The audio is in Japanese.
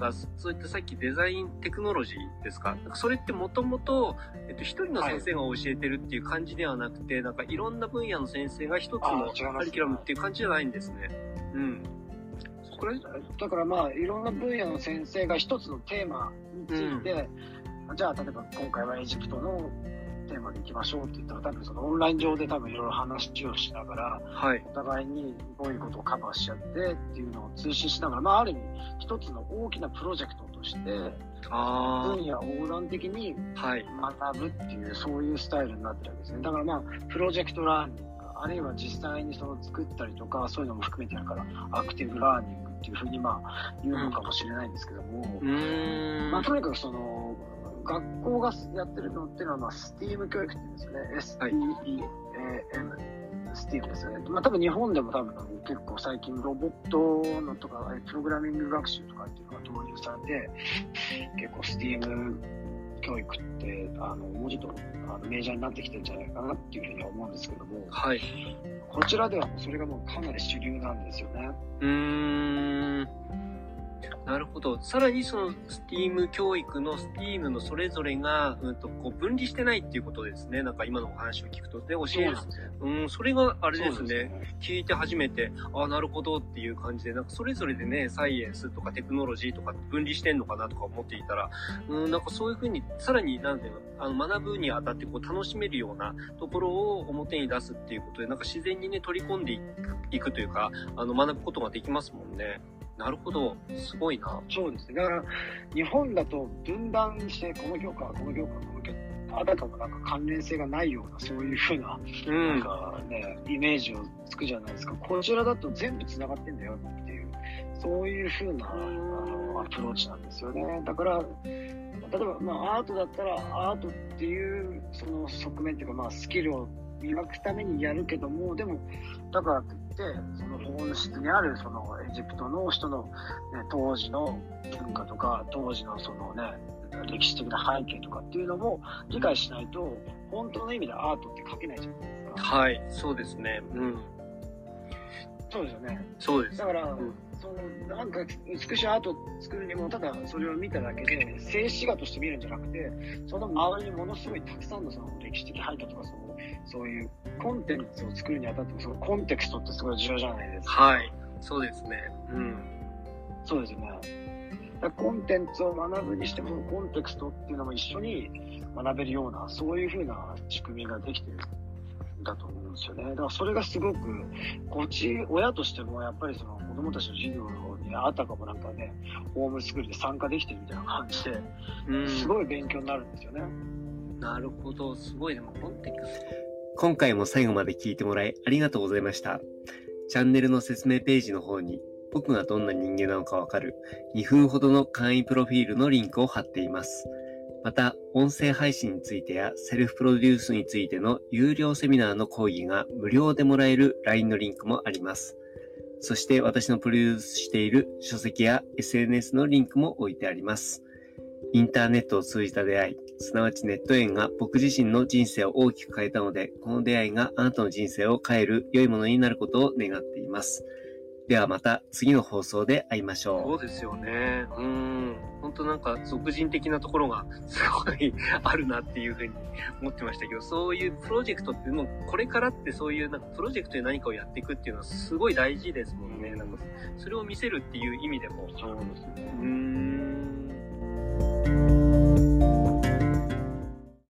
か、そういったさっきデザインテクノロジーですか、それってもともと一人の先生が教えてるっていう感じではなくて、はい、なんかいろんな分野の先生が一つのカリキュラムっていう感じじゃないんですね。うん。これだからまあいろんな分野の先生が一つのテーマについて、うん、じゃあ例えば今回はエジプトのテーマでいきましょうって言ったら、多分そのオンライン上で多分いろいろ話をしながら、はい、お互いにどういうことをカバーしちゃってっていうのを追試しながら、まあある意味一つの大きなプロジェクトとして分野横断的に学ぶっていう、はい、そういうスタイルになってるわけですね。だからまあプロジェクトラーニング、あるいは実際にその作ったりとかそういうのも含めてだからアクティブラーニングっていうふうにまあ言うのかもしれないんですけども、まあとにかくその学校がやってるのっていうのはまあ STEAM 教育っていうんですよね。 STEAM、STEAM ですよね。まあ多分日本でも多分結構最近ロボットのとかプログラミング学習とかっていうのが導入されて、結構 STEAM教育ってもうちょっとメジャーになってきてるんじゃないかなっていうふうに思うんですけども、はい、こちらではそれがもうかなり主流なんですよね。なるほど。さらにその STEAM 教育の STEAM のそれぞれが、こう分離してないっていうことですね。なんか今のお話を聞くと、ね、教える、それがあれです ね、聞いて初めて、ああなるほどっていう感じで、なんかそれぞれでね、サイエンスとかテクノロジーとか分離してんのかなとか思っていたら、なんかそういうふうにさらになんていうの、学ぶにあたってこう楽しめるようなところを表に出すっていうことで、なんか自然にね取り込んでいくというか、学ぶことができますもんね。なるほど、すごいな。そうですね。だから日本だと分断してこの教科はこの教科はこの教科、あたかもなんか関連性がないようなそういうふうな、なんかね、イメージをつくじゃないですか。こちらだと全部つながってんだよっていう、そういうふうなアプローチなんですよね。だから例えばまあアートだったらアートっていうその側面っていうか、まあスキルを磨くためにやるけども、でもだからといってその本質にあるそのエジプトの人の、ね、当時の文化とか当時のそのね歴史的な背景とかっていうのも理解しないと本当の意味でアートって書けないじゃないですか。はい、そうですね。うん。そうですよね。そうです。だから、そのなんか美しいアートを作るにもただそれを見ただけで静止画として見るんじゃなくて、その周りにものすごいたくさんのその歴史的背景とかそういうコンテンツを作るにあたっても、そのコンテクストってすごい重要じゃないですか。はい、そうですね。うん、そうですよね。だコンテンツを学ぶにしてもコンテクストっていうのも一緒に学べるようなそういう風な仕組みができてるんだと思うんですよね。だからそれがすごく親としてもやっぱりその子供たちの授業にあたかもなんかねホームスクールで参加できてるみたいな感じで、すごい勉強になるんですよね。なるほど、すごい。でもコンテクスト、今回も最後まで聞いてもらいありがとうございました。チャンネルの説明ページの方に僕がどんな人間なのかわかる2分ほどの簡易プロフィールのリンクを貼っています。また音声配信についてやセルフプロデュースについての有料セミナーの講義が無料でもらえる LINE のリンクもあります。そして私のプロデュースしている書籍や SNS のリンクも置いてあります。インターネットを通じた出会い、すなわちネット縁が僕自身の人生を大きく変えたので、この出会いがあなたの人生を変える良いものになることを願っています。ではまた次の放送で会いましょう。そうですよね。本当なんか俗人的なところがすごいあるなっていうふうに思ってましたけど、そういうプロジェクトってもうこれからってそういうなんかプロジェクトで何かをやっていくっていうのはすごい大事ですもんね。なんかそれを見せるっていう意味でも。そうですね。